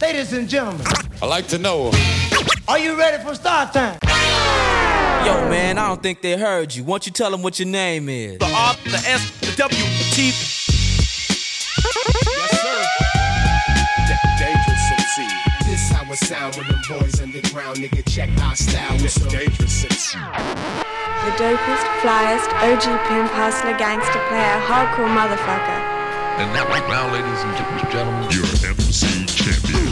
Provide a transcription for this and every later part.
Ladies and gentlemen, I like to know them. Are you ready for start time? Yo, man, I don't think they heard you. Why don't you tell them what your name is? The R, the S, the W, T. Yes, sir. Dangerous MC. This how it sound with them boys underground. Nigga, check our style. This Dangerous MC. The dopest, flyest, OG pimp, hustler, gangster player, hardcore motherfucker. And now, ladies and gentlemen, your MC champion.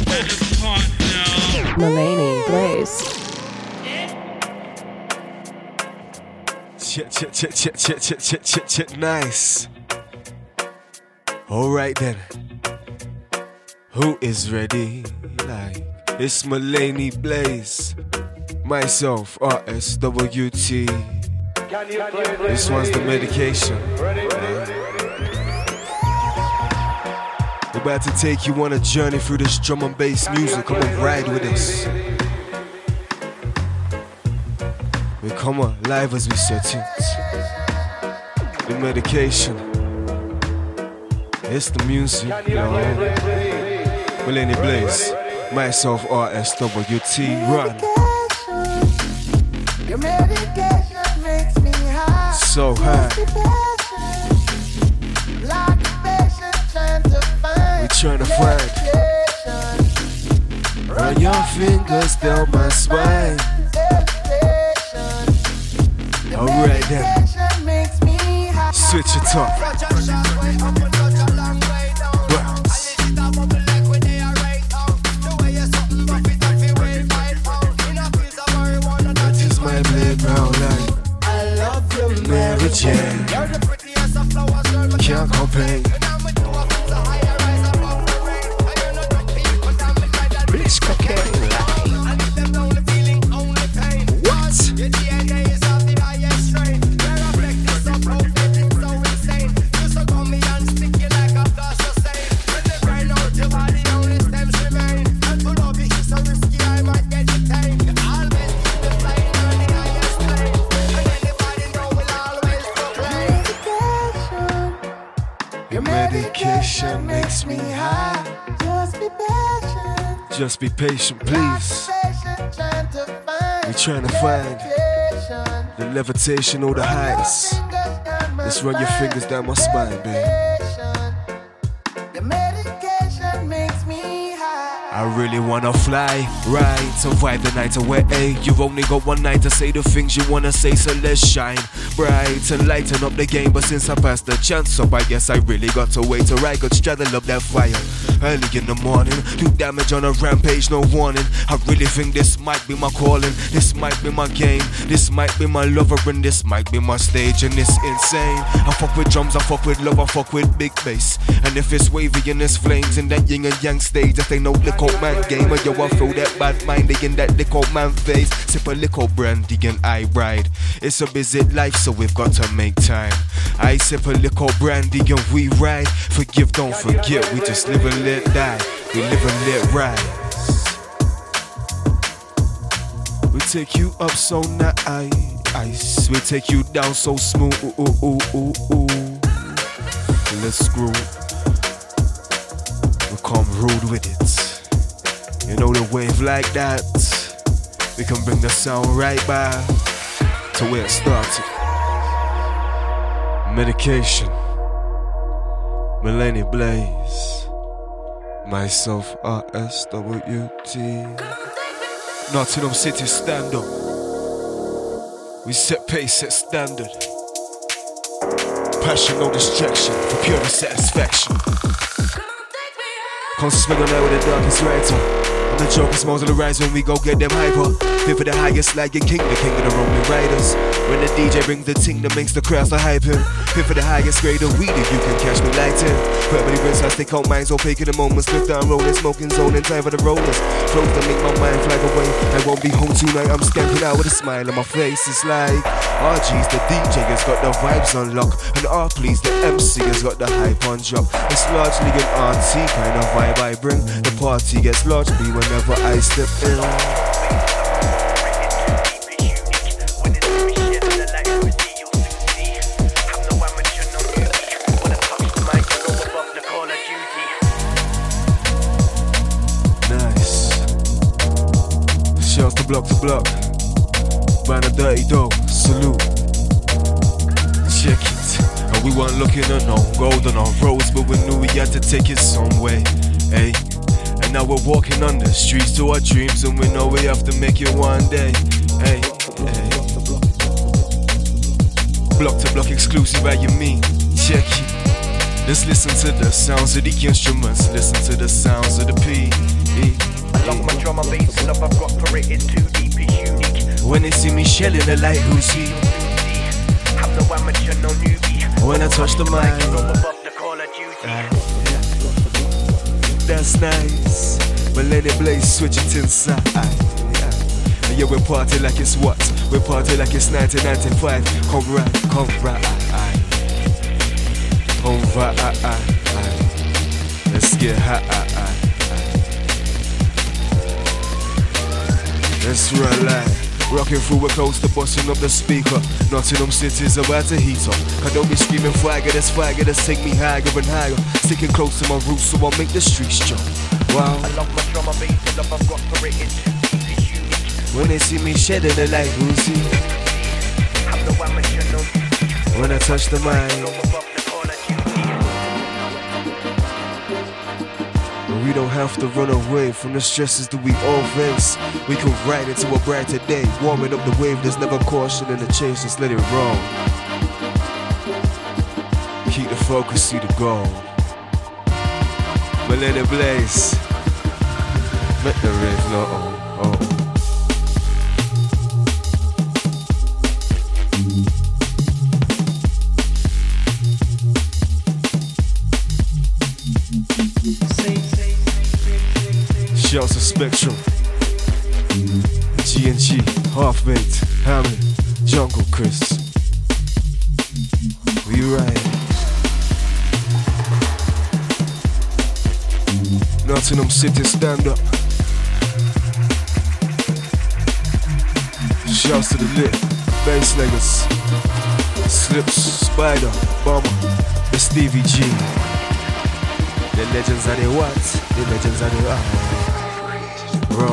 Mulaney Blaze. Nice. All right then. Who is ready? Like it's Mulaney Blaze. Myself, RSWT. This one's the medication. About to take you on a journey through this drum and bass music. Come on, ride with us. We come on live as we set it. The medication. It's the music. Mulaney Blaze. Myself, RSWT. Run. Your medication makes me high. So high. Trying to find. Run your fingers down my spine. Alright then. Switch it up. Bounce. That is my blade brown light. I love your Mary Jane. Can't complain. Just be patient, please. We're trying to find the levitation or the heights. Let's run your fingers down my spine, babe. The medication makes me high. I really wanna fly, right? Survive the night away. Hey, you've only got one night to say the things you wanna say, so let's shine. Bright and lighten up the game, but since I passed the chance up, I guess I really got to wait till I could straddle up that fire. Early in the morning, do damage on a rampage, no warning. I really think this might be my calling. This might be my game. This might be my lover and this might be my stage. And it's insane. I fuck with drums, I fuck with love, I fuck with big bass. And if it's wavy and it's flames in that yin and yang stage, if they know lick out man game. And yo, I feel that bad mind, they in that lick out man face. Sip a lick out brandy and I ride. It's a busy life, so we've got to make time. I sip a lick out brandy and we ride. Forgive, don't forget, we just live and let die, we live and let rise. We take you up so nice, we take you down so smooth. Let's groove, we come rude with it. You know the wave like that, we can bring the sound right back to where it started. Medication, Mulaney Blaze. Myself, RSWT. Nottingham City stand up. We set pace, set standard. Passion, no distraction, for pure satisfaction. Come swing on that with the darkest writer. The jokers moans on the rise when we go get them hyper. Fit for the highest like a king, the king of the rolling riders. When the DJ brings the ting that makes the crowds to hype him. Fit for the highest grade of weed if you can catch me lighting. Verbally rinse, I stick out minds opaque in the moments. Lift down rolling, smoking zone in time for the rollers. Clothes that make my mind fly away. I won't be home tonight, I'm stamping out with a smile on my face. It's like, RG's the DJ has got the vibes on lock. And R please, the MC has got the hype on drop. It's largely an RT kind of vibe I bring. The party gets largely when whenever I step in. Now, shells to block, round a dirty dough, salute. Check it, and we weren't looking unknown, gold on our roads, but we knew we had to take it some way, eh? And now we're walking on the streets to our dreams, and we know we have to make it one day, eh? Block to block exclusive, how you mean? Check it. Let's listen to the sounds of the instruments, listen to the sounds of the P. I love my drum and bass, love I've got for it is too deep, it's unique. When they see me shelling, they're like, who's he? I'm no amateur, no newbie. When I touch the mic, I go above the call of duty. That's nice, but let it blaze, switch it inside. Yeah, we party like it's what? We party like it's 1995. Come right, come right. Over, let's get high, let's relax. Rocking through a coaster, busting up the speaker. Nottingham City's about to heat up. I don't be screaming faggot, that's take me higher and higher. Sticking close to my roots, so I'll make the streets jump. Wow. I love my drum and bass, the love I've got for it is unique. When they see me shedding, they're like, who's he? I'm the amateur, no. When I touch the mic. We don't have to run away from the stresses that we all face. We can ride into a brighter day, warming up the wave. There's never caution in the chase, just let it roll. Keep the focus, see the goal. But let it blaze. Let the rave know. Oh. Shouts of Spectrum, G&G, Half-Baked, Hammond, Jungle Chris. We ride. Nottingham City, stand up. Shouts to the lit, bass leggers, Slips, Spider, Bomber, the Stevie G. The legends are the what? The legends are the what? Bro.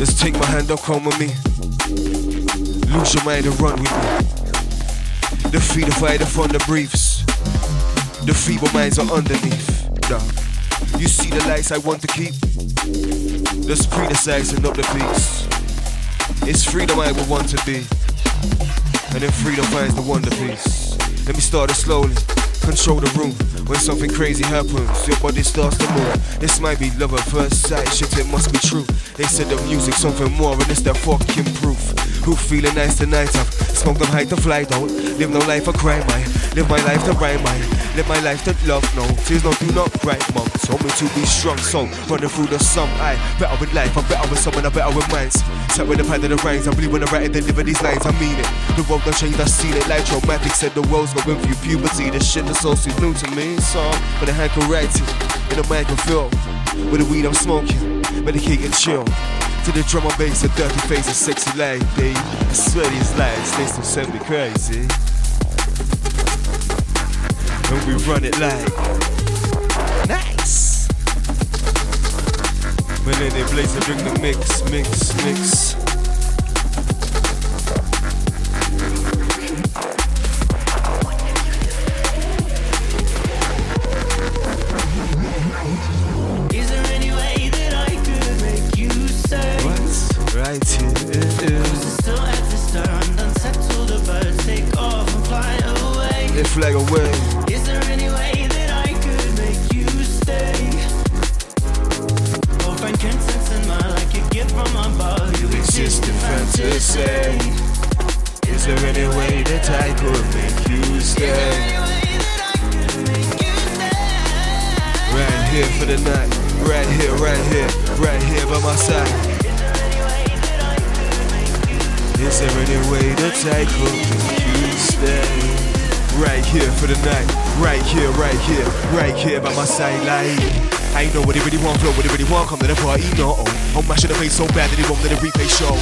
Let's take my hand up, come with me. Lose your mind and run with me. The feet of either from the briefs. The feeble minds are underneath. Nah. You see the lights I want to keep. Let's predecizing up the peaks. It's freedom I would want to be. And then freedom finds the wonder piece. Let me start it slowly. Control the room. When something crazy happens, your body starts to move. This might be love at first sight, shit, it must be true. They said the music, something more, and it's that fucking proof. Who feeling nice tonight? I've smoked them high to fly, don't live no life a crime, I live my life to rhyme, I live my life to love, no tears, no do not cry, mum. Told me to be strong, so running through the sun. I better with life, I'm better with someone, I'm better with minds. Sat with the pad of the rhymes, I bleed when I write and deliver these lines, I mean it. The world don't change, I see it, like traumatic said the world's going through puberty. This shit that's so new to me, so but the hand can write it, and the mind can feel. With the weed I'm smoking, medicated chill. To the drum and bass, a dirty face, a sexy light, babe. I swear these lights, they still send me crazy. And we run it like nice. When then they blaze and bring the mix, mix, mix. Flag away. Is there any way that I could make you stay? Or find consents in my like you get from above. You exist in fantasy. Is there any way that I could make you stay? Is there any way that I could make you stay? Right here for the night. Right here, right here, right here by my side. Is there any way that I could make you stay? Right here for the night, right here, right here, right here by my side, like. I know what it really want, flow what it really want, come to the party, no. I'm mashing the face so bad that it won't let a replay show.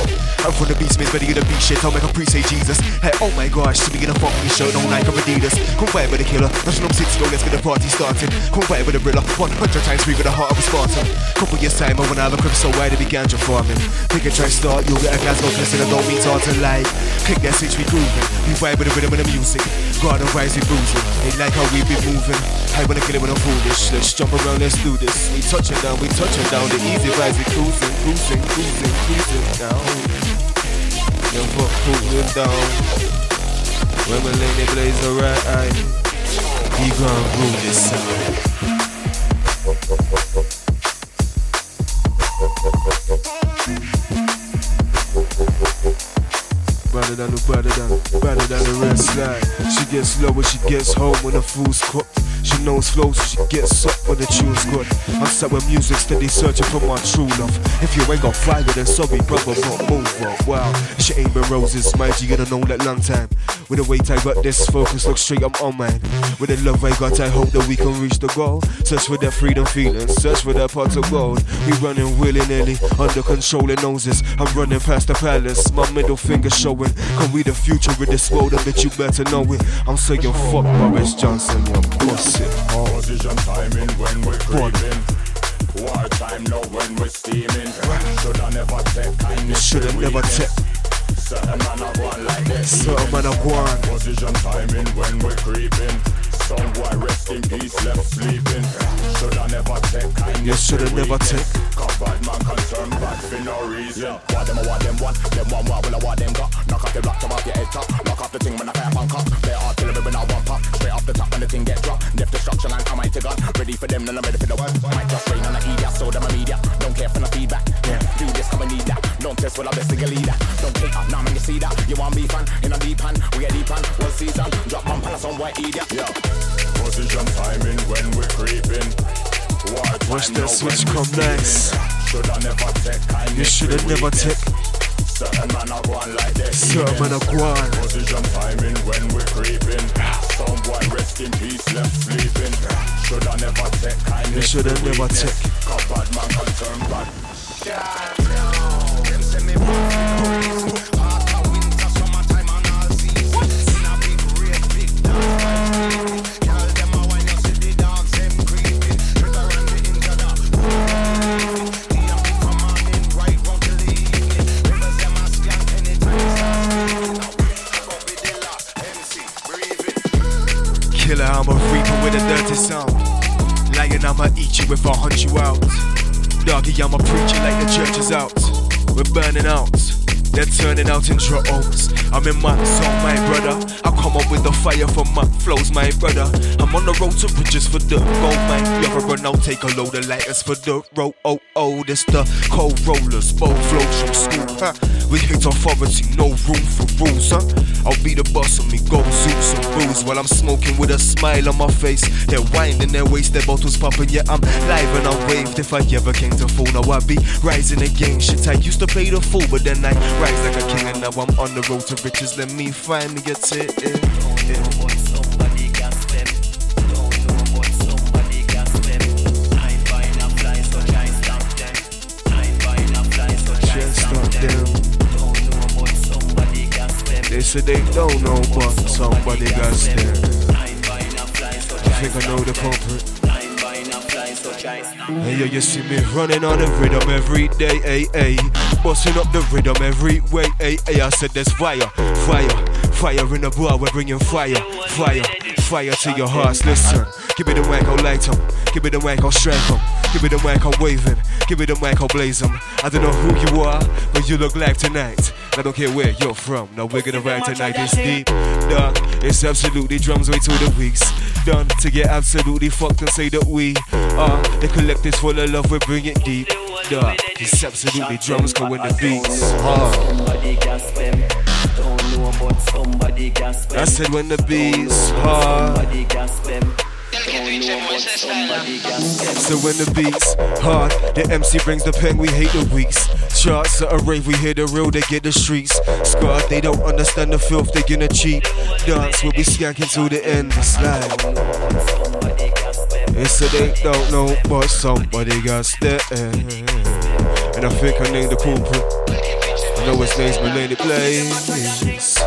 I'm from the beast, man, better get a beat shit, I'll make a priest, say Jesus. Hey, oh my gosh, see me in a funky show, don't like a Adidas. Come fight with a killer, that's what I'm sitting, let's get the party started. Come fight with a brilla, 100 times three with the heart of a Spartan. Couple years time, and when I look up so wide, it began to farming. Pick a try start, you'll get a gas, no listen, I don't mean tartan like. Kick that switch, we grooving, we vibe with the rhythm and the music. God, I'm rising, boozing, ain't like how we been moving. I wanna kill it when I'm foolish, let's jump around, let's do this. We touching down, the easy rise, we cruising, cruising, cruising, cruising down. Never cruising down. When my lady blaze around, we gon' rule this sound. Better than the rest line. She gets low when she gets home when the food's cooked. She knows flow, so she gets up when the tune's good. I'm set with music, steady searching for my true love. If you ain't got fire, then sorry, brother, but move up. Wow, shit ain't been roses, mind you, you don't know that long time. With the weight I got this focus, look straight, I'm on mine. With the love I got, I hope that we can reach the goal. Search for that freedom feeling, search for that pot of gold. We running willy-nilly, under controlling noses. I'm running past the palace, my middle finger showing. Cause we the future with this world, and that you better know it. I'm saying fuck Boris Johnson, your boss. Position timing when we're creeping. War time now when we're steaming. Shoulda never take kindness, shoulda never take. Certain man are born like this. Certain man are born. Position timing when we're creeping. Some boy rest in peace, left sleeping. Shoulda never take kindness, you shoulda never take. Cause bad man can turn back for no reason. What them I want, them want. Them want more, will I want them got. Knock off the block, come off your head top. Knock off the thing when I fire punk up. Play artillery when I want pop. Straight off the top when the thing get dropped. Death destruction and almighty God. Ready for them, none I'm ready for the world. Might just rain on the idiot, so them a media. Don't care for no feedback. Do this, come and need that. Don't test for the best of your leader. Don't take up, now man, you see that. You want beef fan, in a deep hand. We a deep hand, one season. Drop one pan, some white idiot. Position timing when we're creeping. Watch that switch come next. Shoulda never take kindness. You shoulda never take. Certain man are born like this. Certain man are born. Position timing when we're creeping. Some boy rest in peace, left sleeping. Shoulda never take kindness. You shoulda never take. Cause bad man can turn back. God no. Them send me back. After winter, summertime and all season. In a big red, big dark. I'm a reaper with a dirty sound. Lion, I'ma eat you if I hunt you out. Doggy, I'ma preach you like the church is out. We're burning out, they're turning out in droves. I'm in my zone, my brother. I come up with the fire from my flows, my brother. I'm on the road to riches for the gold, my brother. Run out, take a load of lighters for the road. Oh, oh, this the cold rollers, bold flows from school, huh? We hate authority, no room for rules, huh? I'll be the boss of me, go zoom some booze while I'm smoking with a smile on my face. They're winding their waist, their bottles popping, yeah, I'm live and I waved. If I ever came to fall, now I be rising again. Shit, I used to play the fool, but then I rise like a king, and now I'm on the road to riches. Let me find me a ticket. They said they don't know, but somebody got stabbed. I think I know the culprit. Hey, yo, you see me running on the rhythm every day, ay, ay. Busting up the rhythm every way, ay, ay. I said there's fire, fire, fire in the bar. We're bringing fire, fire, fire to your hearts. Listen, give me the wank, I'll light 'em. Give me the wank, I'll strangle 'em. Give me the wank, I'll wave 'em. Give me the wank, I'll blaze 'em. I don't know who you are, but you look like tonight. I don't care where you're from, now we're gonna ride tonight. It's deep, duh, it's absolutely drums way to the weeks. Done to get absolutely fucked and say that we are the collectives full of love, we bring it deep. Duh, it's absolutely drums going the beats. I said when the beats hard. So when the beat's hard, the MC brings the pen, we hate the weeks. Charts at a rave, we hear the real, they get the streets. Scarred, they don't understand the filth, they gonna cheat. Dance, we'll be skanking to the end, it's like So they don't know, but somebody got stepped. And I think I named the pooper. I know his name's Melanie Blaze.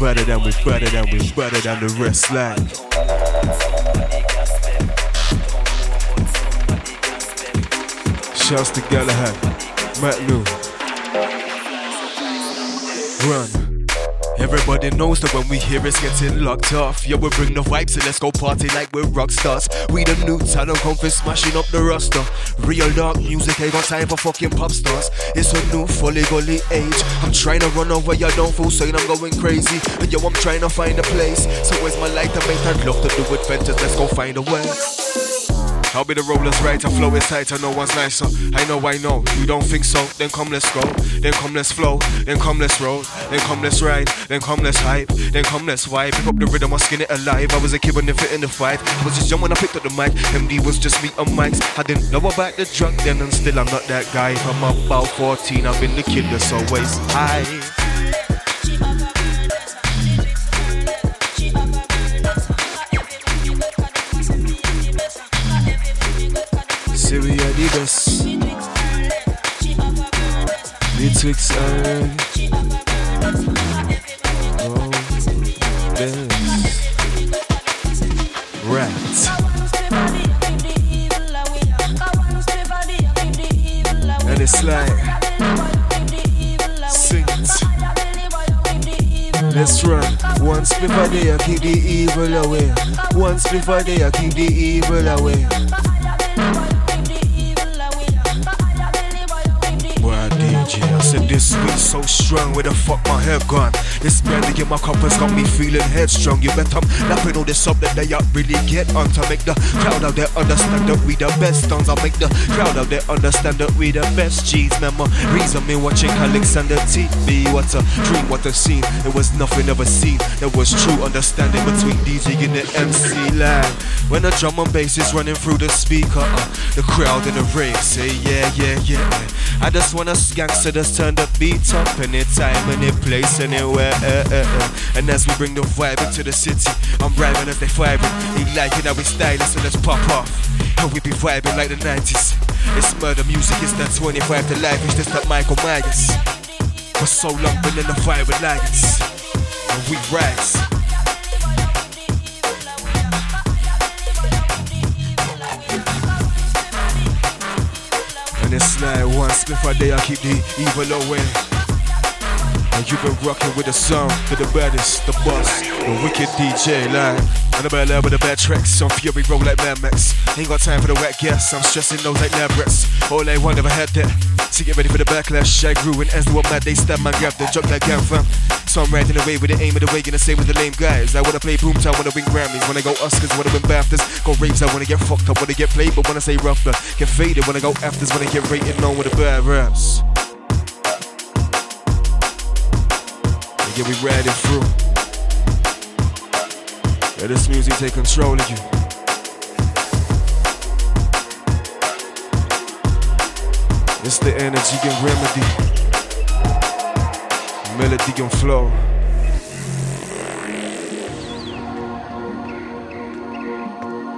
Better than we, better than the rest, like. Shouts to Galahad, Matt Lou. Run. Everybody knows that when we hear it's getting locked off. Yeah, we bring the vibes and let's go party like we're rock stars. We the new talent, come for smashing up the roster. Real dark music, ain't got time for fucking pop stars. It's a new folly golly age. I'm trying to run away, I don't feel saying I'm going crazy. And yo, I'm trying to find a place. So where's my lighter mate? I'd love to do adventures, let's go find a way. I'll be the rollers right, I flow is tighter, no one's nicer. I know, you don't think so, then come let's go. Then come let's flow, then come let's roll. Then come let's ride, then come let's hype. Then come let's vibe, pick up the rhythm, I'll skin it alive. I was a kid when they fit in the fight. I was just young when I picked up the mic. MD was just me on mics. I didn't know about the drug then, and still I'm not that guy. I'm about 14, I've been the kid that's always high. Syria Adidas Matrix and oh, this Rat. And it's like sings. Let's run. Once before day I keep the evil away. Once before day I keep the evil away. I said this week's so strong, where the fuck my hair gone? This brandy in my cup has got me feeling headstrong. You bet I'm lapping all this up that they out really get on. To make the crowd out there understand that we the best ones. I'll make the crowd out there understand that we the best G's. Memories of me watching Alexander TV. What a dream, what a scene. It was nothing ever seen. There was true understanding between DJ and the MC line. When the drum and bass is running through the speaker, the crowd in the rave say yeah. I just wanna gangsters turn the beat up anytime, any place, anywhere. And as we bring the vibe into the city, I'm rhyming as they firing. They like it how we styling, so let's pop off. And we be vibing like the 90s. It's murder music, it's that 25 to life, it's just that Michael Myers. For so long been in the fire with lions, and we rise. And it's like once before day I keep the evil away. And you've been rocking with the sound, with the baddest, the boss, the wicked DJ like. And the better with the bad tracks, on Fury roll like Mad Max. Ain't got time for the wet gas, I'm stressing those like lab rats. All I want, never had that. To get ready for the backlash, I grew and as they were mad, they stabbed my grab, they dropped like gang fam. So I'm riding away with the aim of the way, gonna stay with the lame guys. I wanna play Boomtown, wanna win Grammys, wanna go Oscars, wanna win BAFTAs. Go raves, I wanna get fucked up, wanna get played, but wanna say rougher. Get faded, wanna go afters, wanna get rated on with the bad raps. And yeah, we riding through. Let this music take control of you. It's the energy and remedy, melody and flow.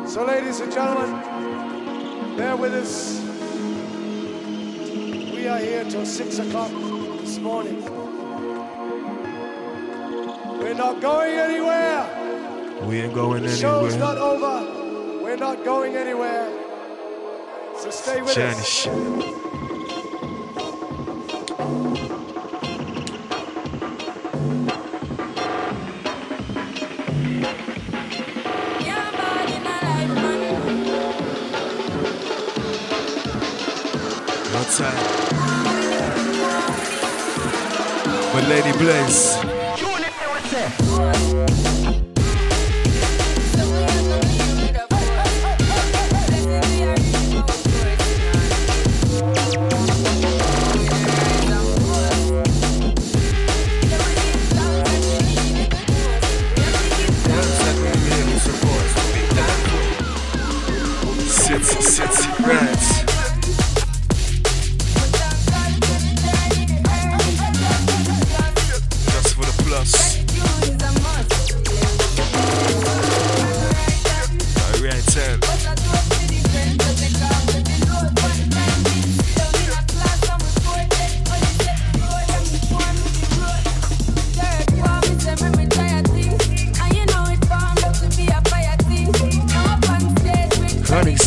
So ladies and gentlemen, bear with us. We are here till 6:00 this morning. We're not going anywhere. We ain't going anywhere. The show's not over. We're not going anywhere. So stay with us. No time. But Lady Blaze.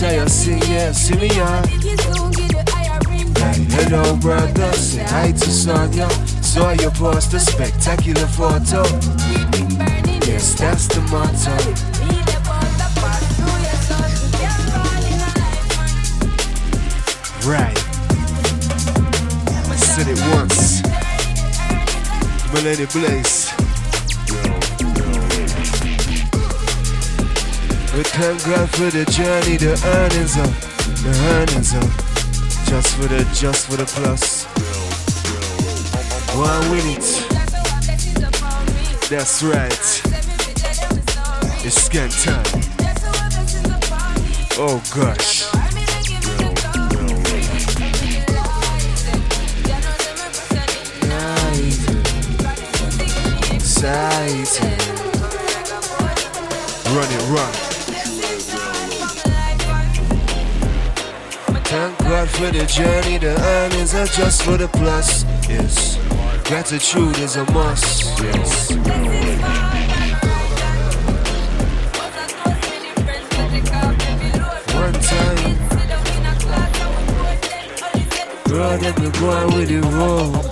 say I see, yeah, see me on. Like, hello brother, say hi to Sonia. Saw your post, a spectacular photo. Yes, that's the motto. Right, I said it once, but let it blaze. We thank God for the journey, the earnings up. Just for the plus. One minute. That's right. It's scan time. Oh gosh. Run it, run. Thank God for the journey, the earnings are just for the plus. Yes, gratitude is a must. Yes. One time, brother, the boy with it roll.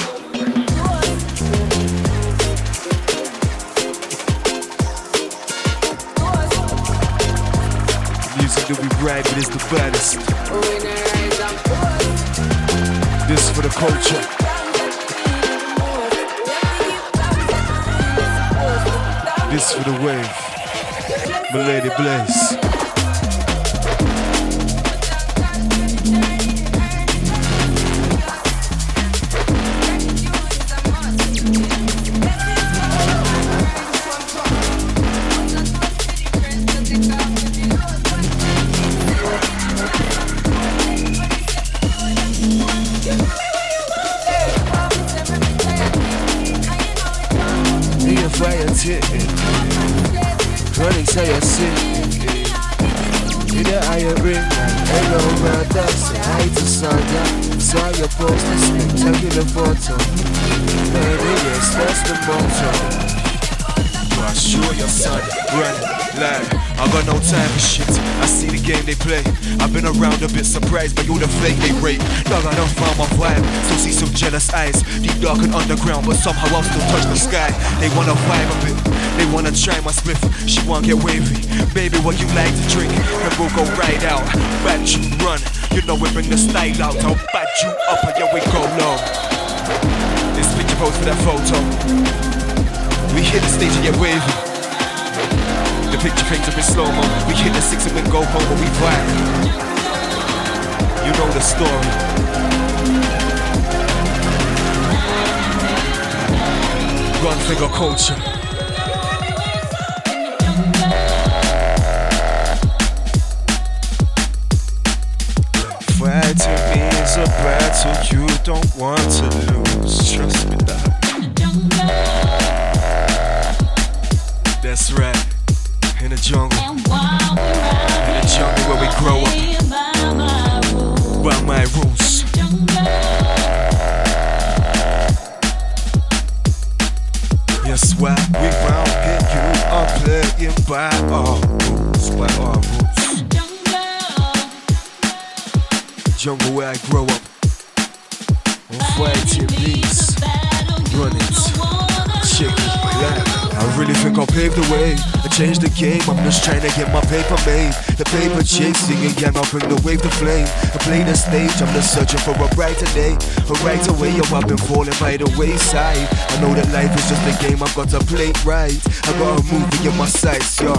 You'll be bright, but it's the baddest. This for the culture. This for the wave. Milady Blaze. Running say I see. Either I ring like hello brother, say hi to Sonia. Saw your post, a spectacular photo. Baby, yes, that's the motto. Well, I show your son, run, like I got no time for shit, I see the game they play. I've been around a bit surprised by all the flake they rape. Dog, I done found my vibe, still see some jealous eyes. Deep dark and underground, but somehow I'll still touch the sky. They wanna vibe a bit, they wanna try my spliff. She won't get wavy, baby what you like to drink. And we'll go right out, bat you run. You know we bring the style out, I'll bat you up and yeah we go low. This picture pose for that photo. We hit the stage and get wavy. The picture frames up in slow-mo. We hit the six and we go home and we vibe. You know the story. Run figure culture. Fighting me is a battle you don't want to lose. Trust me, dog. That's right. In the jungle where we grow up, by my rules. Yes, why we round it, you are playing by our rules, Jungle where I grow up, I'm fighting beats, run it, shake it, my life. I really think I'll pave the way. I changed the game, I'm just trying to get my paper made. The paper chasing again, I'll bring the wave to flame. I play the stage, I'm just searching for a brighter day. A brighter way, oh I've been falling by the wayside. I know that life is just a game, I've got to play right. I got a movie in my sights, yo.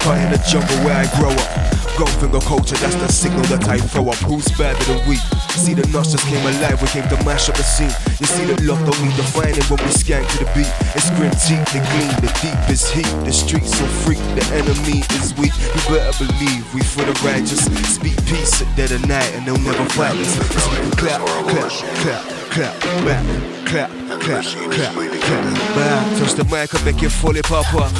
Caught in the jungle where I grow up. Gold finger culture, that's the signal that I throw up. Who's better than we? See the nuts just came alive, we came to mash up the scene. You see the love that we define it when we skank to the beat. It's grim teeth, the gleam, the deep is heat. The streets are freak, the enemy is weak. You better believe we for the righteous. Speak peace at dead of night and they'll never fight us. Clap, clap, clap, clap, back, clap, clap, clap, clap, back. Touch the mic and make it fully pop up.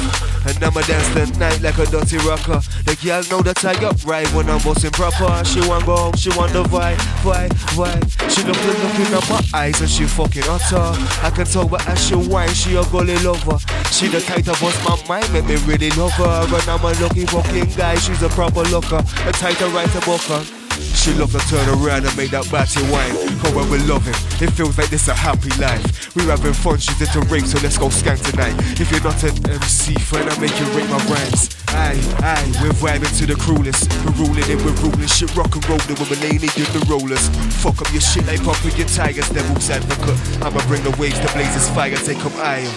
And I'ma dance the night like a dirty rocker. The girl know that I upright when I'm bossing proper. She want go home, she want the vibe, vibe, vibe. She looking up my eyes and she fucking utter. I can tell her as she whine, she a gully lover. She the type that bust my mind, make me really love her. And I'm a lucky fucking guy, she's a proper looker. A type that writes a booker. She love to turn around and make that batty wine. Oh, when we're loving, it feels like this a happy life. We're having fun, she's into rape, so let's go skank tonight. If you're not an MC, friend, I'll make you rate my rhymes. Aye, we're vibing to the cruelest. We're ruling it, we're ruling shit, rock and rollin'. When we're laying it, you're the rollers. Fuck up your shit like pop with your tigers, devil's advocate. I'ma bring the waves, the blazes fire, take up iron.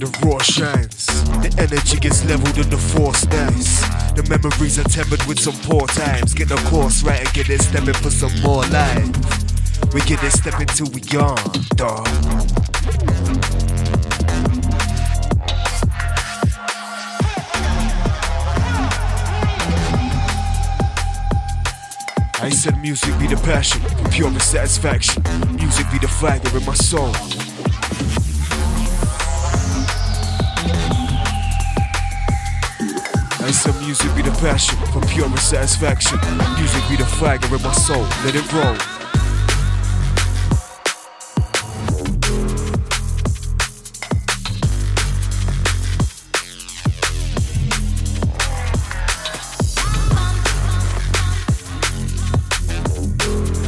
The raw shines, the energy gets leveled and the force dies. The memories are tempered with some poor times. Get the course right and get it stepping for some more life. We get it stepping till we yawn, dawg. I said music be the passion, pure satisfaction. Music be the fire in my soul. Some music be the passion for pure satisfaction. Music be the fire in my soul. Let it roll.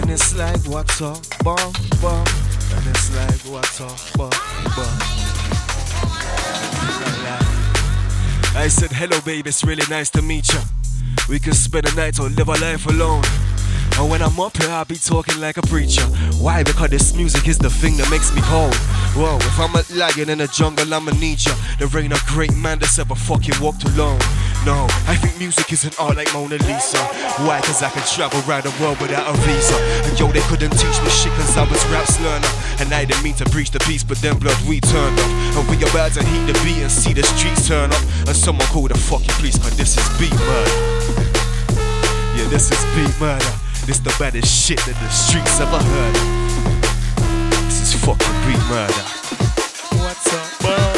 And it's like water, bomb, bomb. And it's like water, bomb, bomb. I said, hello babe, it's really nice to meet ya. We could spend the night or live our life alone. And when I'm up here, I'll be talking like a preacher. Why? Because this music is the thing that makes me cold. Whoa, if I'm a lion in the jungle, I'ma need ya. There ain't a great man that's ever fucking walked alone. No, I think music is an art like Mona Lisa. Why? Cause I can travel around the world without a visa. And yo, they couldn't teach me shit cause I was rap's learner. And I didn't mean to preach the peace, but then blood we turned up. And we about to heat the beat and see the streets turn up. And someone call the fucking police cause this is beat murder. Yeah, this is beat murder. This the baddest shit that the streets ever heard. This is fucking beat murder. What's up, man?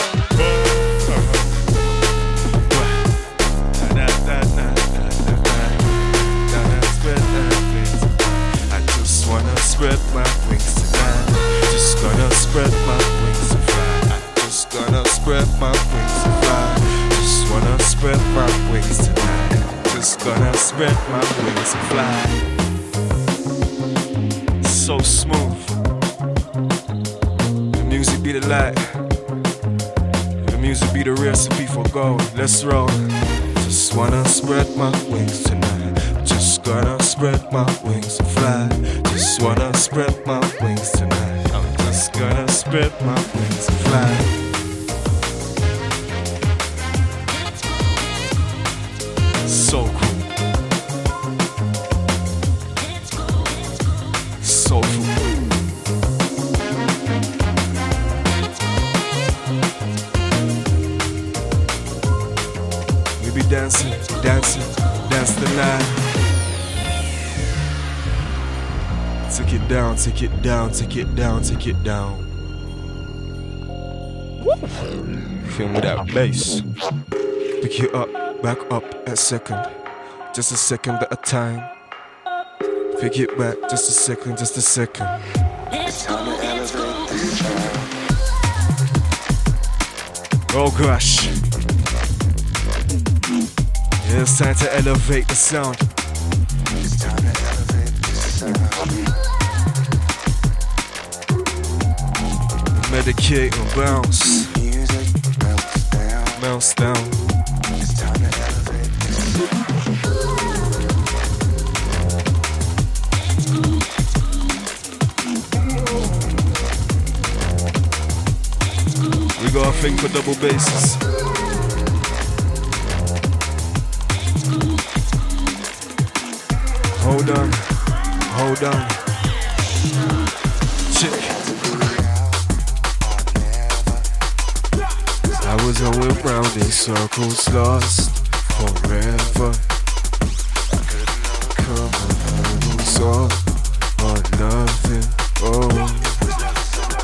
Spread my wings tonight. Just gonna spread my wings and fly. I'm just gonna spread my wings and fly. Just wanna spread my wings tonight. Just gonna spread my wings and fly. So smooth. The music be the light. The music be the recipe for gold. Let's roll. Just wanna spread my wings tonight. Just gonna spread my wings and fly. Just wanna spread my wings tonight. I'm just gonna spread my wings and fly. So cool. So cool. We be dancing, dancing, dance the night. Take it down, take it down, take it down, take it down. Feel me that bass. Pick you up, back up a second. Just a second at a time. Pick it back, just a second, just a second. Let's go, let's go. Oh gosh. Yeah, it's time to elevate the sound. It's time to elevate the sound. Medicate and bounce. Music melts down. Bounce down. It's time to elevate. We got a thing for double basses. Hold on. Hold on. Check. I was always round in circles, lost forever. I could never come home, all or nothing, oh,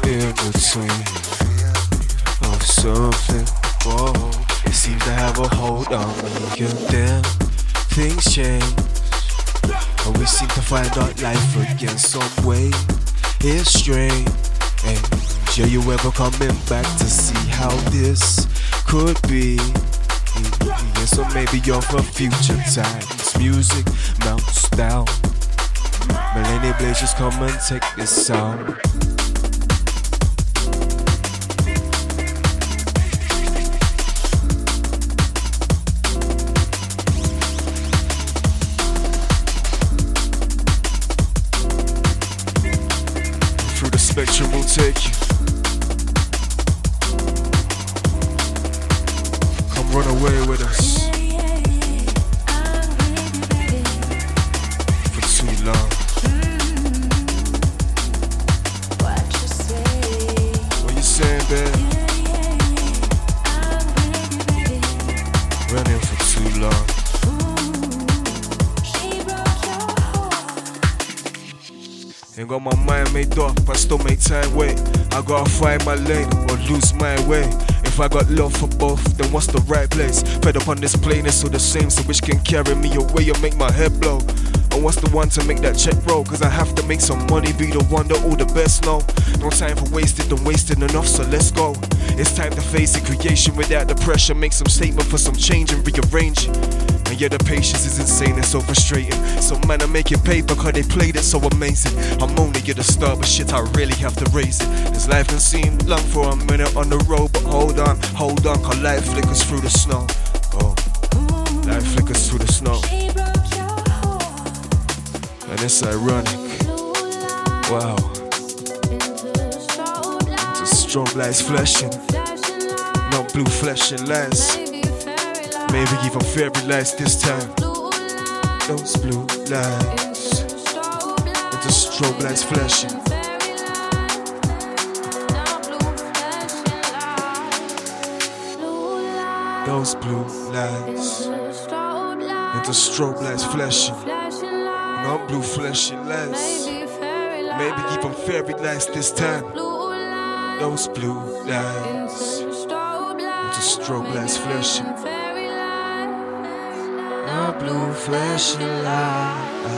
in between. something, whoa. It seems to have a hold on me. Damn, things change, but we seem to find our life again some way. It's strange, and sure you ever coming back to see how this could be. Yeah, so maybe you're for future times. Music mounts down, Millennium Blazers, come and take this song. Through the spectrum we'll take you. Come run away with us. For too long. Running for too long. Ain't got my mind made up, I still make time wait. I gotta find my lane or lose my way. If I got love for both, then what's the right place? Fed up on this plane, it's all the same, so which can carry me away or make my head blow? And what's the one to make that check roll? Cause I have to make some money, be the one that all the best know. No time for wasted, I'm wasting enough, so let's go. It's time to face the creation without the pressure. Make some statement for some change and rearrange. And yeah, the patience is insane and so frustrating. So man, I'm making paper cause they played it so amazing. I'm only at the start, but shit, I really have to raise it. This life can seem long for a minute on the road, but hold on, cause light flickers through the snow. Oh, light flickers through the snow. And it's ironic. Wow. Into strobe lights flashing. Not blue flashing lights. Maybe even fairy lights this time. Those blue lights. Into strobe lights flashing. Those blue lights. Into strobe lights flashing. Not blue flashing lights. Maybe even fairy lights this time. Those blue lights. Into strobe lights flashing. Not blue flashing lights.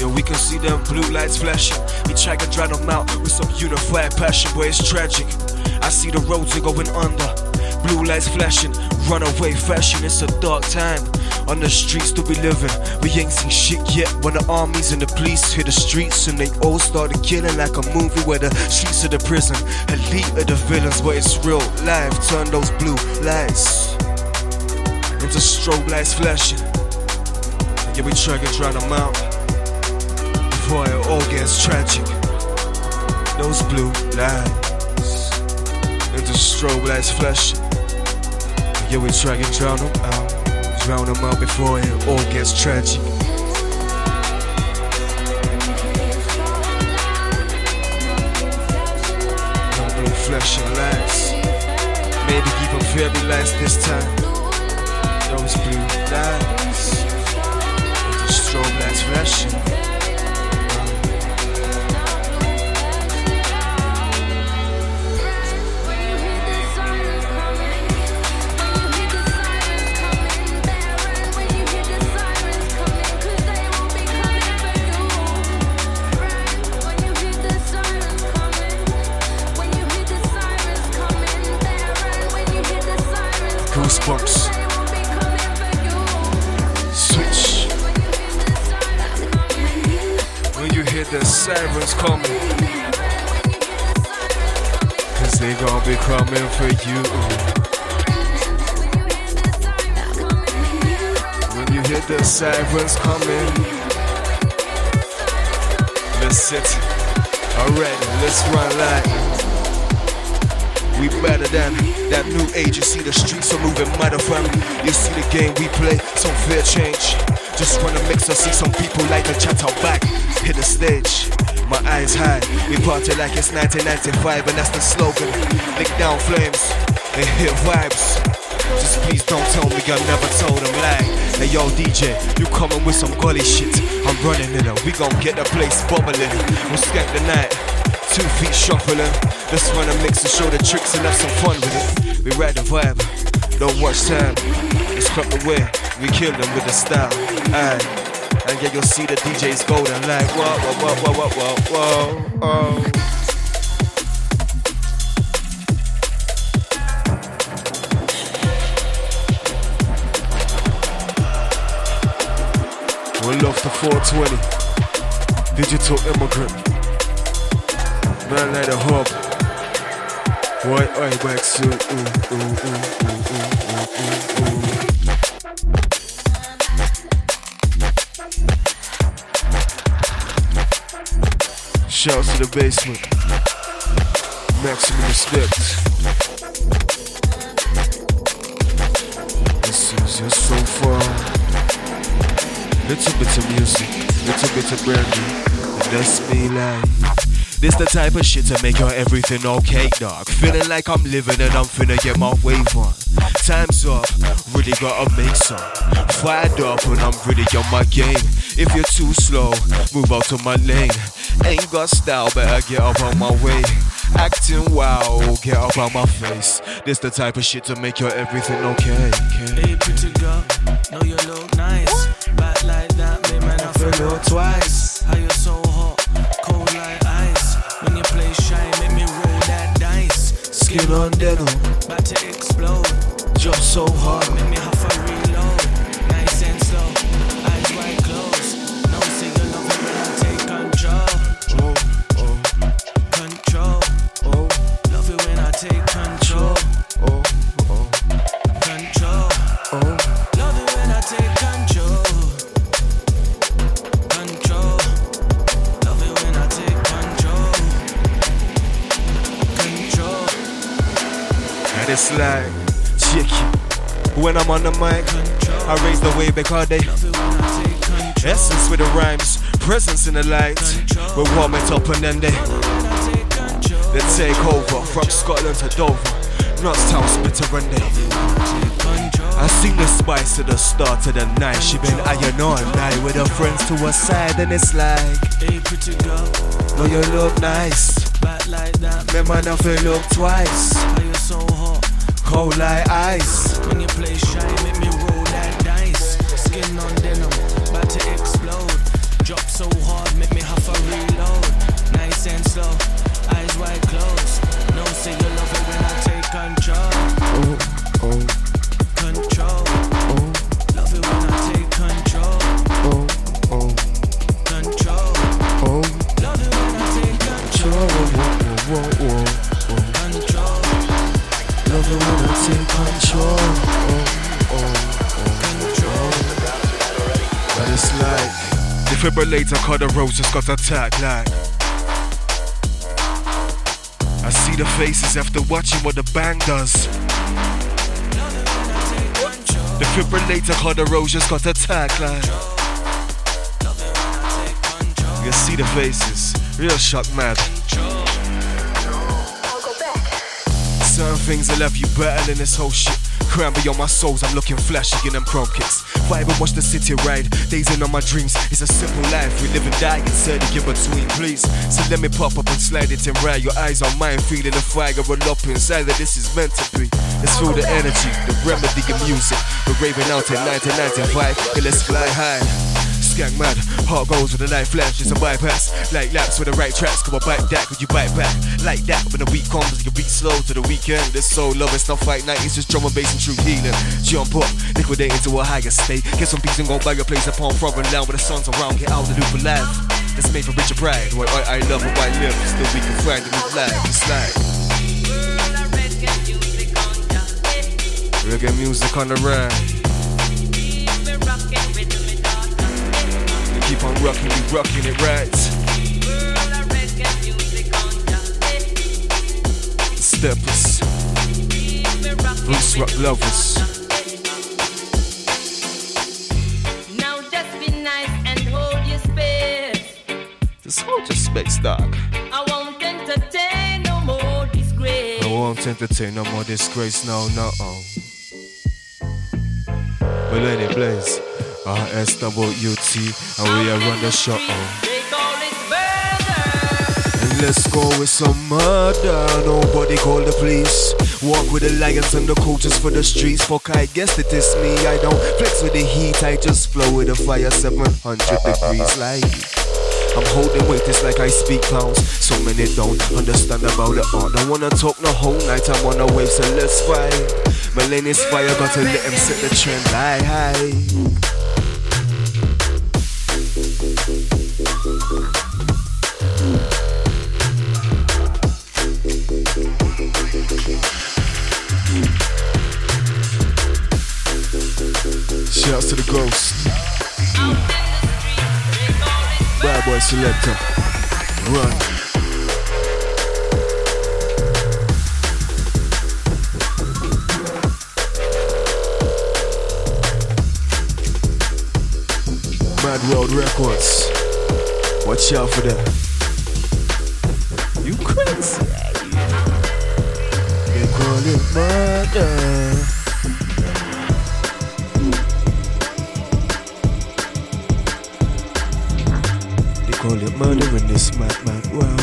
Yeah, we can see them blue lights flashing. Each I can drown them out with some unified passion, but it's tragic. I see the roads are going under. Blue lights flashing, runaway fashion, it's a dark time. On the streets that we living, we ain't seen shit yet. When the armies and the police hit the streets and they all started killing, like a movie where the streets of the prison, elite of the villains, but it's real life. Turn those blue lights into strobe lights flashing. Yeah, we try to drown them out before it all gets tragic. Those blue lights into strobe lights flashing. Yeah, we try and drown them out before it all gets tragic. No blue flashing lights. Maybe even fairy lights this time. Those blue lights. The strobe lights flashing. Goosebumps. Switch. When you hear the sirens coming, cause they gon' be coming for you. When you hear the sirens coming, that's it. Alright, let's run light. We better than that new age. You see the streets are moving, mother family. You see the game we play, some fair change. Just wanna mix us, see some people like a chat out back. Hit the stage, my eyes high. We party like it's 1995 and that's the slogan. Lick down flames and hit vibes. Just please don't tell me I never told them like. Hey yo DJ, you coming with some golly shit. I'm running in her, we gon' get the place bubbling. We'll skip the night. 2 feet shuffling. Let's run a mix and show the tricks and have some fun with it. We ride the vibe, don't watch time. It's crept away, we kill them with the style. And yeah, you'll see the DJs golden like whoa, whoa, whoa, whoa, whoa, whoa, whoa, whoa. Love to 420, digital immigrant, man like a hub. Why I back soon, Shouts to the basement, maximum respect. This is just so far. Little bit of music, little bit of brand new, and that's me like. This the type of shit to make your everything okay, dog. Feeling like I'm living and I'm finna get my wave on. Time's up, really gotta make some. Fired up and I'm really on my game. If you're too slow, move out of my lane. Ain't got style, better get up on my way. Acting wow, get up on my face. This the type of shit to make your everything okay, okay. Hey pretty girl, know you look nice. Back like that, babe, man, I fell twice. How you so hot, cold like ice. When you play shy, make me roll that dice. Skin on denim, about to explode. Jump so hard, make me have a reload. Nice and slow, eyes wide closed. No single love, when I take control. Oh, oh, control. Oh, love it when I take control. Oh, oh, control. Oh, love it when I take control. It's like, chick, when I'm on the mic, I raise the wave because they essence with the rhymes, presence in the light. We warm it up and then they take over, from Scotland to Dover, Northtown, Spitterenday. I seen the spice at the start of the night. She been eyeing all night with her friends to her side, and it's like, hey pretty girl, know you look nice. Back like that, man, I feel look twice. Are you so hot, cold like ice? When you play shy, make me roll that dice. Skin on denim, about to explode. Drop so hard, make me have a reload. Nice and slow, eyes wide closed. No say you love it when I take control. Oh, oh, control. Oh, love it when I take control. Oh, oh, control. Oh, love it when I take control. Whoa, whoa, whoa, whoa, whoa. Control. Love it when I take control. Oh, oh, oh, control. But it's like defibrillator, cut the road, just got attacked like. I see the faces after watching what the bang does. Defibrillator, cut the road, just got attacked like. You see the faces, real shock mad. Certain things will have you battling this whole shit. Crying beyond my souls, I'm looking flashy in them prom kicks. Vibe and watch the city ride, dazing on my dreams. It's a simple life, we live and die, insert the in between, please. So let me pop up and slide it and ride your eyes on mine, feeling the fire roll up inside that this is meant to be. Let's feel the energy, the remedy of music. We're raving out at 1995, and let's fly high. Skank mad, heart goes with the light flashes and bypass. Like laps with the right tracks, come on bite that, could you bite back? Like that, when the week comes, you beat slow to the weekend. This soul love and stuff like 90s, just drum and bass and true healing. Jump up, liquidate into a higher state. Get some peace and go buy your place upon foreign land where the sun's around, get out the loop of life. That's made for richer pride, where I love and white live. Still we can find it with life, it's like reggae music on the ride. Keep on rocking, we rocking it right. Steppers, blues rock lovers. Now just be nice and hold your space. Just hold your space, dog. I won't entertain no more disgrace. I won't entertain no more disgrace, no, no. But let it blaze. RSWT, and we are on the show. Take all its burden. Let's go with some murder, nobody call the police. Walk with the lions and the coaches for the streets. Fuck, I guess it is me, I don't flex with the heat. I just flow with the fire, 700 degrees like I'm holding weight, it's like I speak pounds. So many don't understand about the art. Don't wanna talk the whole night, I'm on a wave, so let's fight. My lane is fire, gotta let him set the trend high. Shouts to the ghost. Bad boy selector. Run. Mad World Records. Watch out for that. You couldn't say it. They call it murder. They call it murder in this mad world.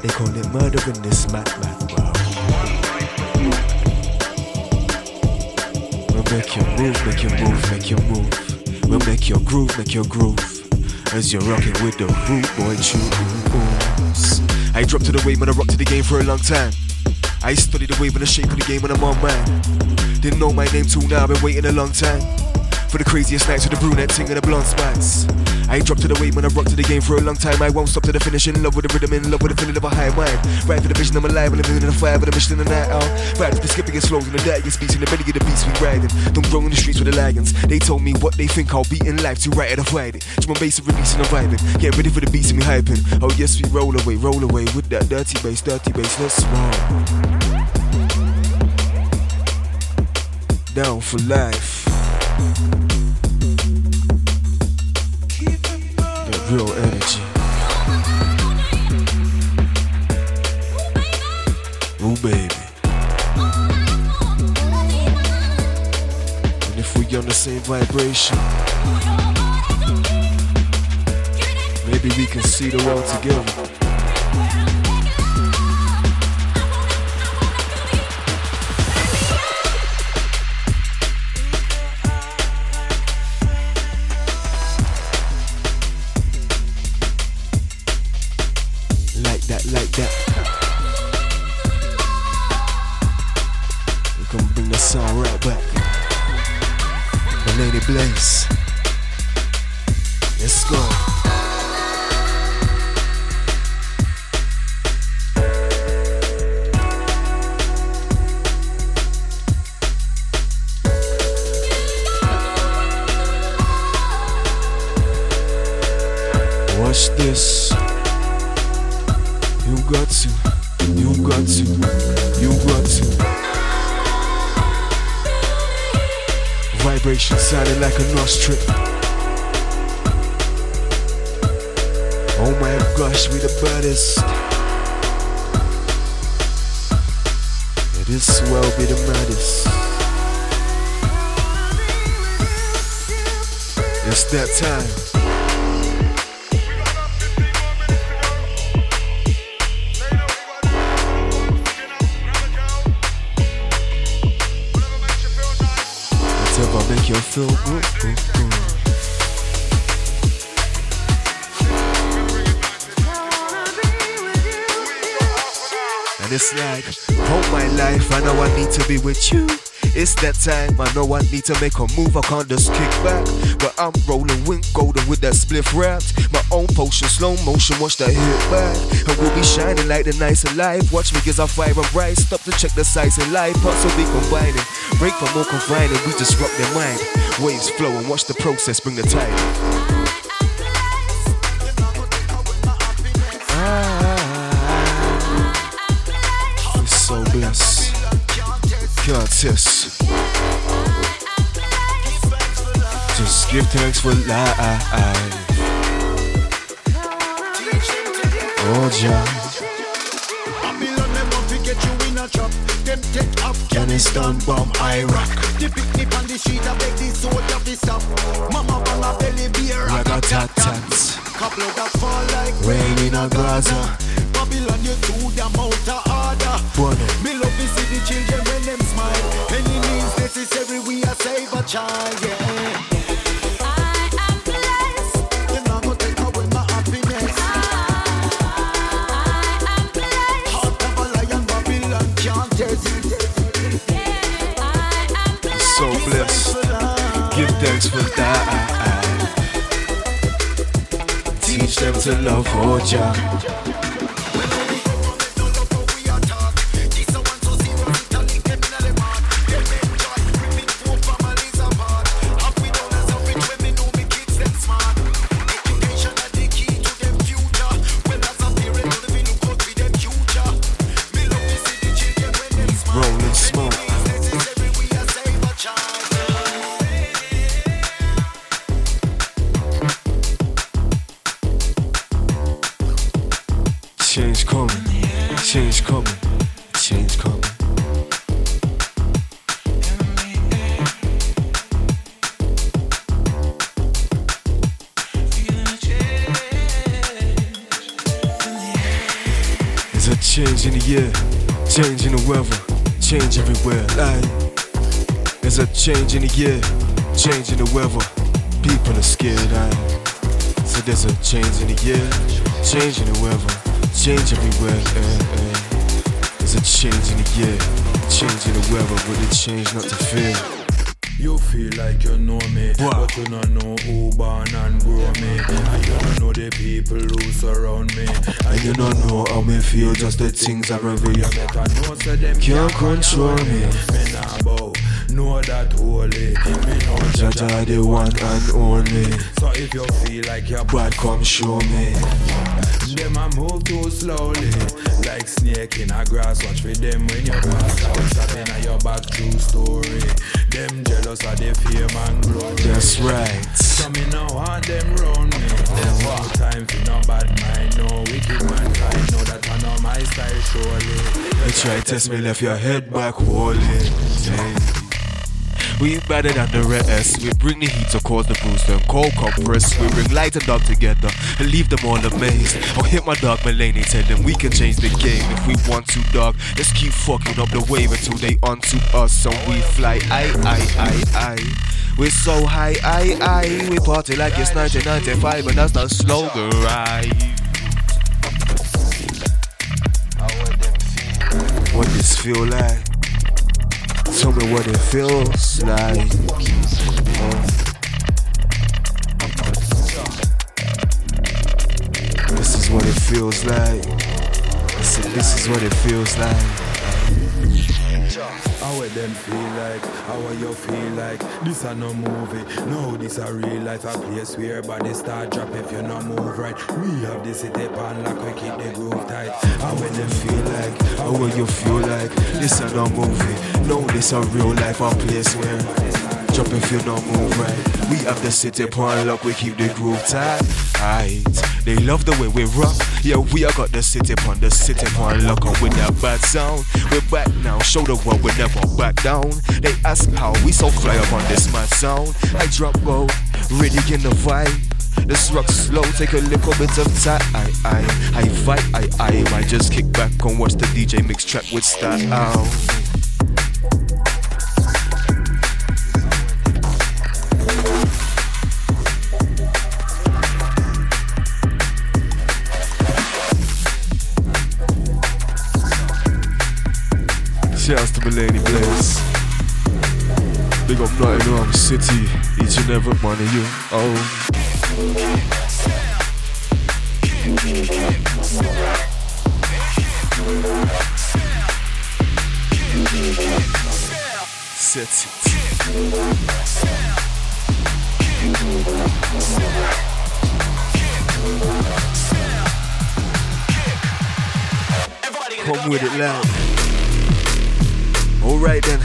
They call it murder in this mad world. We'll make your move, make your move, make your move. We'll make your groove, make your groove. As you're rocking with the root boy tunes. I dropped to the wave and I rocked to the game for a long time. I studied the wave and the shape of the game and I'm on mine. Didn't know my name till now, I've been waiting a long time. For the craziest nights with the brunette ting and the blonde spice. I dropped to the wave when I rocked to the game for a long time. I won't stop to the finish, in love with the rhythm, in love with the feeling of a high mind. Right for the vision, I'm alive, I'm living in the fire, but I'm missing the night out. Right for the skipping and slows and the dying speech, and the melody of the beats we riding. Don't grow in the streets with the lions. They told me what they think I'll be in life, too right at a Friday. To my bass and release and I'm vibing. Get ready for the beats and we hyping. Oh yes, we roll away with that dirty bass, let's roll. Down for life. Real energy. Ooh, baby. And if we get on the same vibration, maybe we can see the world together. Blaze. Let's go. Watch this. You got to, you got to, you got to. Vibration sounded like a nostril. Oh my gosh, we the baddest. Yeah, this world be the maddest. It's that time. Make you feel good. And it's like, hold my life, I know I need to be with you. It's that time, I know I need to make a move, I can't just kick back. But I'm rolling with golden with that spliff wrapped. My own potion, slow motion, watch that hit back. And we'll be shining like the night's alive. Watch me as I fire and rise, stop to check the size and life. Parts will be combining, break for more confining. We just rock their mind, waves flow and watch the process, bring the tide. We're so blessed. Curtis. Just give thanks for life. Oh, yeah. Afghanistan bomb Iraq. The picnic on the sheet, I beg the soul of the stuff. Mama banga belly beer. I got tat tats. Couple that fall like rain in a Gaza. Babylon, you do them out of order. Me love to see the children when them smile. Any means necessary, we are save a child, yeah. Give thanks for that. Teach them to love Oja. Rolling smoke. Change coming, change coming, change coming. There's a change in the year, change in the weather, change everywhere. Like, there's a change in the year, change in the weather. People are scared, like. So there's a change in the year, change in the weather. Change everywhere, There's a change in the year, change in the weather, but it change not to fear. You feel like you know me, but you don't know who born and grow me. And you don't know the people who surround me. And you don't know how me feel, just the things I reveal. You better know so them can't control me. Me nah bow, know that holy. Me know Jaja the one and only. So if you feel like you're bad, come show me. Them a move too slowly, like snake in a grass. Watch for them when you pass out. Trapping at your back, true story. Them jealous of the fame and glory. That's right. So me now want them round me. There's no time for no bad mind, no wicked mankind. Know that I know my style surely. You try test me, left your head back, holy. Hey. We better than the rest. We bring the heat to cause the boost and cold compress. We bring light and dark together and leave them all amazed. I'll hit my dog Mulaney, tell them we can change the game if we want to, dog. Let's keep fucking up the wave until they onto us and we fly. I. We're so high, I. We party like it's 1995 and that's the slogan, right? What this feel like? Tell me what it feels like. This is what it feels like. I said, this is what it feels like. How them feel like, how you feel like. This a no movie, no, this a real life. A place where body start drop if you no move right. We have the city pan like we keep the groove tight. How them feel like, how you feel like. This a no movie, no, this a real life. A place where drop if you no move right. We have the city pan like we keep the groove tight. Aight, they love the way we rock. Yeah, we are got the city pan lock on with that bad sound. We're back now, show the world we never back down. They ask how we so fly up on this mad sound. I drop gold, really in the vibe. This rock slow, take a little bit of time. I vibe, I just kick back and watch the DJ mix track with style. Shouts to Mulaney Blaze. Big up Nottingham City, each and every one of you. Set it. Come with it loud. Alright then,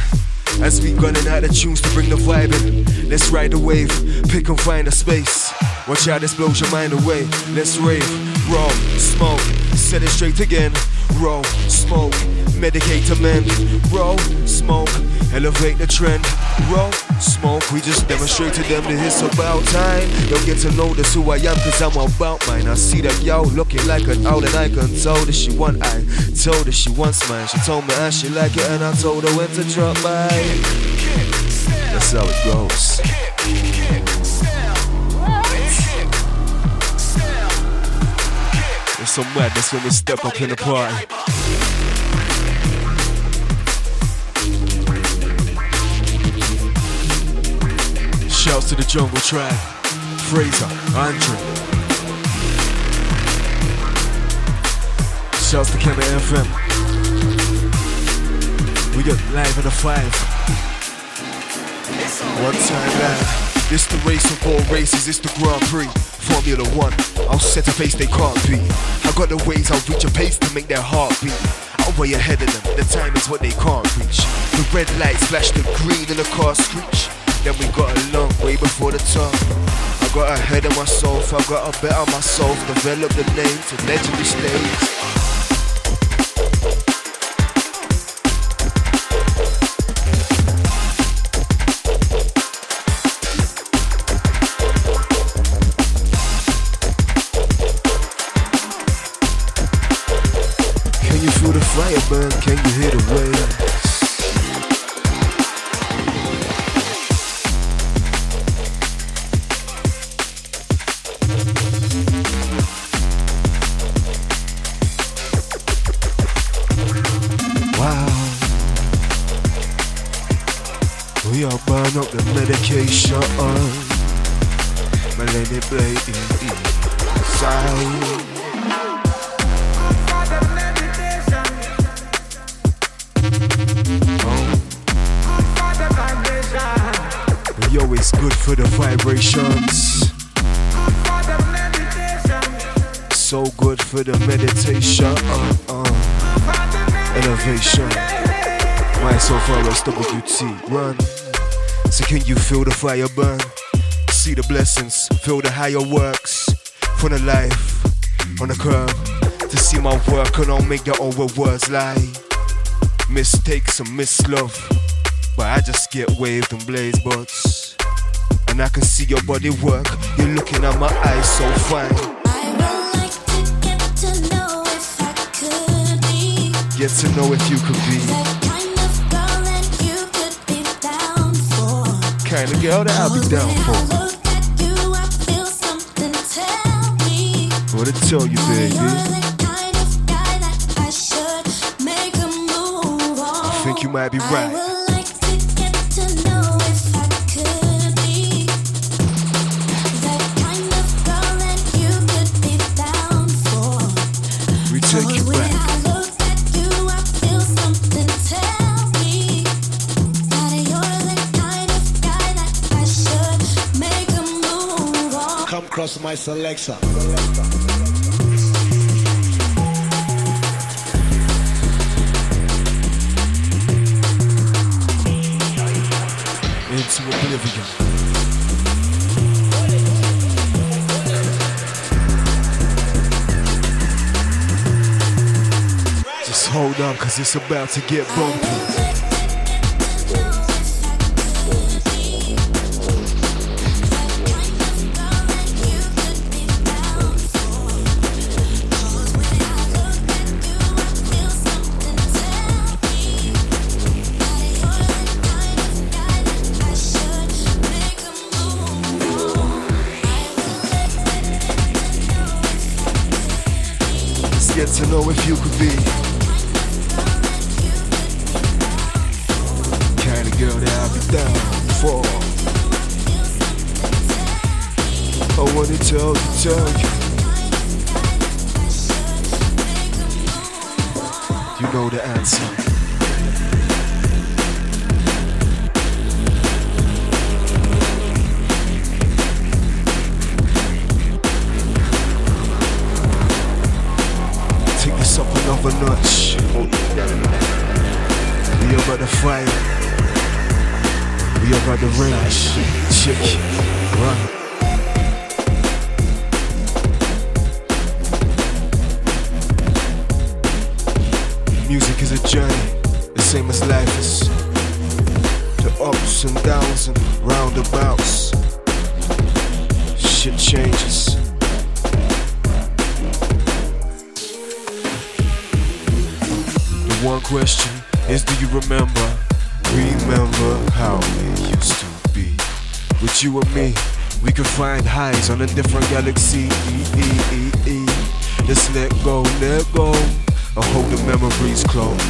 as we gunning out the tunes to bring the vibe in. Let's ride the wave, pick and find a space. Watch out, this blows your mind away. Let's rave, roll, smoke, set it straight again. Roll, smoke, medicate a man. Roll, smoke, elevate the trend. Roll, smoke, we just demonstrate to them that it's about time. They'll get to notice who I am, cause I'm about mine. I see that y'all looking like an owl and I can tell that she want I told her she wants mine. She told me I she like it and I told her when to drop by. That's how it goes. There's some madness when we step up in the party. Shouts to the Jungle Tribe, Fraser, Andre. Shouts to Kenna FM. We got live in the five. One time live. It's the race of all races, it's the Grand Prix. Formula One, I'll set a face they can't beat. I got the ways, I'll reach a pace to make their heart beat. I'm way ahead of them, the time is what they can't reach. The red lights flash the green and the car screech. Then we got a long way before the top. I got ahead of myself, I got a better myself. Develop the name to legendary stage. Man, can you hear the waves? Wow. We all burn up the medication. My lady play inside. It's good for the vibrations. So good for the meditation. Elevation. Myself RSWT. Run. So can you feel the fire burn? See the blessings. Feel the higher works. From the life on the curb. To see my work and I'll make their own where words lie. Mistakes and mislove. But I just get waved and blaze butts. And I can see your body work. You're looking at my eyes so fine. I would like to get to know if I could be. Get to know if you could be. That kind of girl that you could be down for. Kind of girl that I'll be down for. I look at you, I feel something tell me. What it tell you, baby? You're the kind of guy that I should make a move on. I think you might be right. Cross my selector. Into oblivion. Just hold on, cause it's about to get bumpy. Know if you could be kind of girl that I'll be down for. I wanna tell you. You know the answer. Of a notch. We are about the fire. We are about the range. Chick, run. Music is a journey, the same as life is. the ups and downs and roundabouts. Shit changes. The one question is, do you remember? Remember how it used to be. With you and me, we could find highs on a different galaxy. Let's let go and hold the memories close.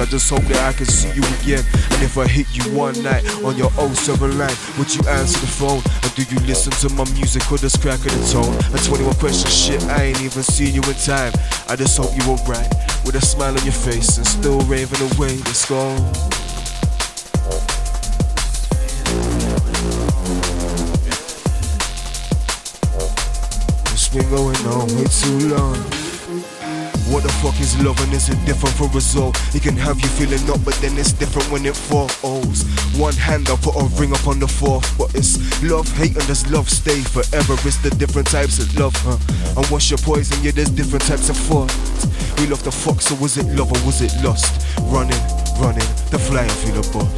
I just hope that I can see you again. And if I hit you one night on your 07 line, would you answer the phone? And do you listen to my music or just crack of the tone? And 21 questions, shit, I ain't even seen you in time. I just hope you alright, with a smile on your face and still raving away. Let's go. It's been going on way too long. What the fuck is love, and is it different for us all? It can have you feeling up, but then it's different when it falls. One hand, I put a ring up on the fourth. But it's love, hate, and does love stay forever? It's the different types of love, huh? And what's your poison? Yeah, there's different types of thought. We love the fuck, so was it love or was it lust? Running, the flying through the buff.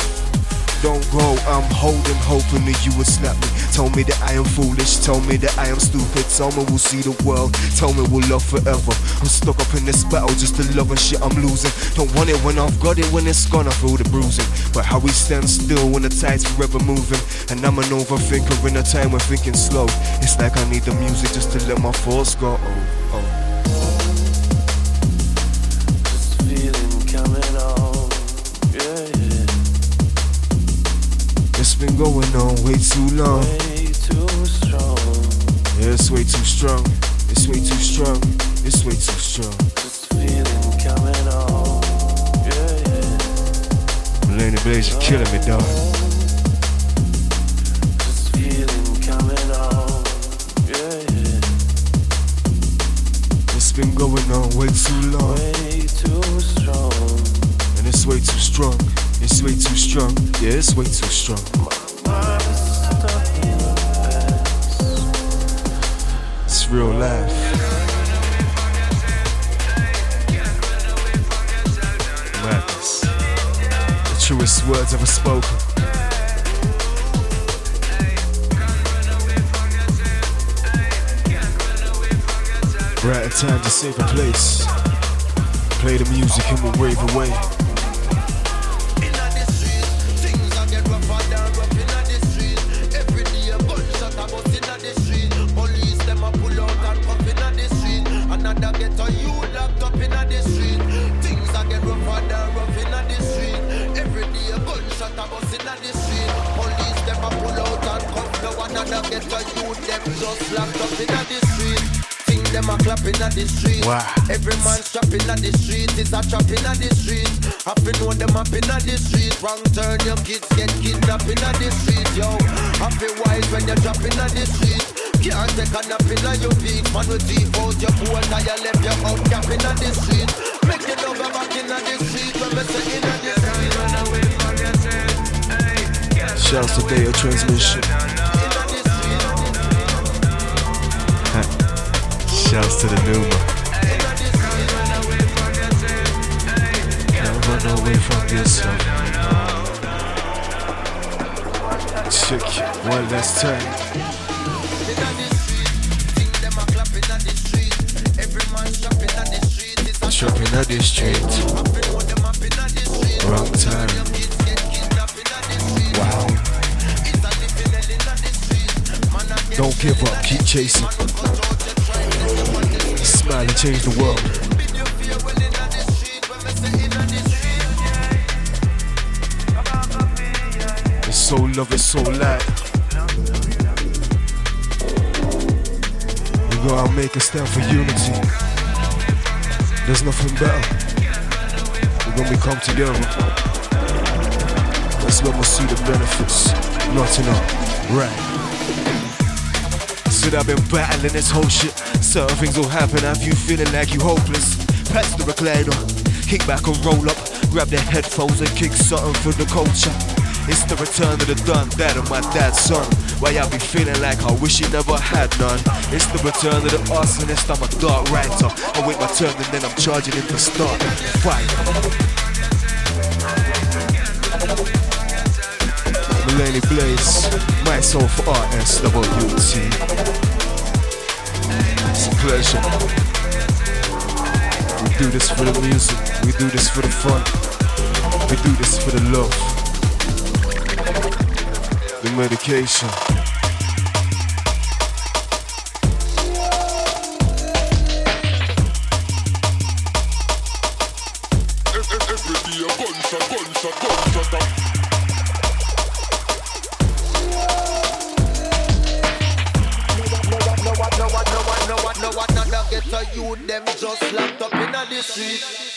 Don't go, I'm holding, hoping that you would snap me. Tell me that I am foolish, tell me that I am stupid. Tell me we'll see the world, tell me we'll love forever. I'm stuck up in this battle just to love and shit I'm losing. Don't want it when I've got it, when it's gone I feel the bruising. But how we stand still when the tide's forever moving. And I'm an overthinker in a time when thinking slow. It's like I need the music just to let my thoughts go. This feeling coming on, yeah. It's been going on way too long. Way too strong. Yeah, it's way too strong. It's way too strong. It's way too strong. This feeling coming on. Yeah, yeah. Melanie Blaze, you're killing me, dog. This feeling coming on. Yeah, yeah. It's been going on way too long. Way too strong. And it's way too strong. It's way too strong, yeah, it's way too strong. It's real life. Madness. The truest words ever spoken. We're out of time to save a place. Play the music and we'll wave away. Wow. Every man trapping at the street is a trapping at the street. Happen when them happen at the street. Wrong turn, your kids get kidnapping at the street, yo. Happy wise when you're trapping at the street. Can't take a napping at your feet. Man with deep out your pool, now you left your out capping at the street. Make it over back in at the street when we say in at the street. Shouts to Data Transmission. Shouts to the new one. Can't run away from yourself. Check it one last time. Shopping at the street. Wrong time. Wow. Don't give up, keep chasing. Smile and change the world. It's so love, it's so light. We go out and make a stand for unity. There's nothing better when we come together. That's when we'll see the benefits. Not enough, right? So I've been battling this whole shit. Certain things will happen, have you feeling like you hopeless? Pass the recliner, kick back and roll up. Grab the headphones and kick something for the culture. It's the return of the done dad and my dad's son. Why I be feeling like I wish he never had none? It's the return of the arsonist, I'm a dark writer. I wait my turn and then I'm charging in the start. Fire. any place. Myself, RSWT. It's a pleasure. We do this for the music. We do this for the fun. We do this for the love. The medication. Them just locked up in the street.